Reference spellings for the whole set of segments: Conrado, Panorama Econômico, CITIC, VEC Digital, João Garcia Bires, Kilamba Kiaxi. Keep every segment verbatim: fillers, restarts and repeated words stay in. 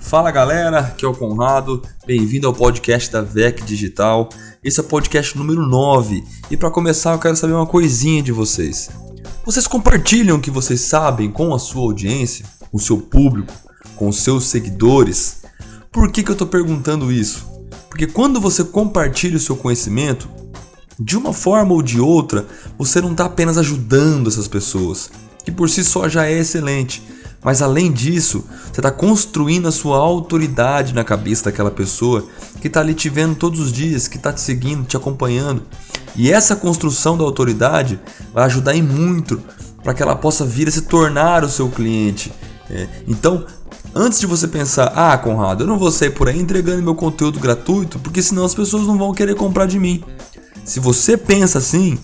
Fala galera, aqui é o Conrado, bem-vindo ao podcast da V E C Digital. Esse é o podcast número nove e para começar eu quero saber uma coisinha de vocês. Vocês compartilham o que vocês sabem com a sua audiência, com o seu público, com os seus seguidores? Por que que eu estou perguntando isso? Porque quando você compartilha o seu conhecimento, de uma forma ou de outra, você não está apenas ajudando essas pessoas, que por si só já é excelente. Mas além disso, você está construindo a sua autoridade na cabeça daquela pessoa que está ali te vendo todos os dias, que está te seguindo, te acompanhando. E essa construção da autoridade vai ajudar em muito para que ela possa vir a se tornar o seu cliente. É, então, antes de você pensar, ah, Conrado, eu não vou sair por aí entregando meu conteúdo gratuito, porque senão as pessoas não vão querer comprar de mim. Se você pensa assim,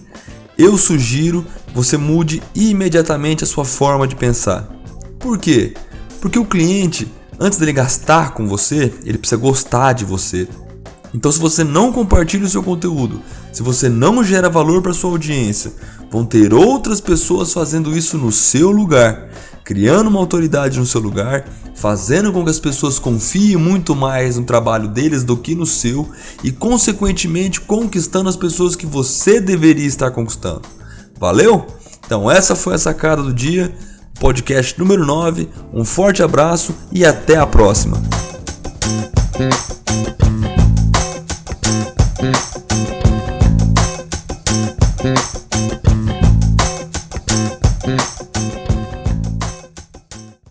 eu sugiro que você mude imediatamente a sua forma de pensar. Por quê? Porque o cliente, antes dele gastar com você, ele precisa gostar de você. Então, se você não compartilha o seu conteúdo, se você não gera valor para sua audiência, vão ter outras pessoas fazendo isso no seu lugar, criando uma autoridade no seu lugar, fazendo com que as pessoas confiem muito mais no trabalho deles do que no seu e, consequentemente, conquistando as pessoas que você deveria estar conquistando. Valeu? Então, essa foi a sacada do dia. Podcast número nove, um forte abraço e até a próxima.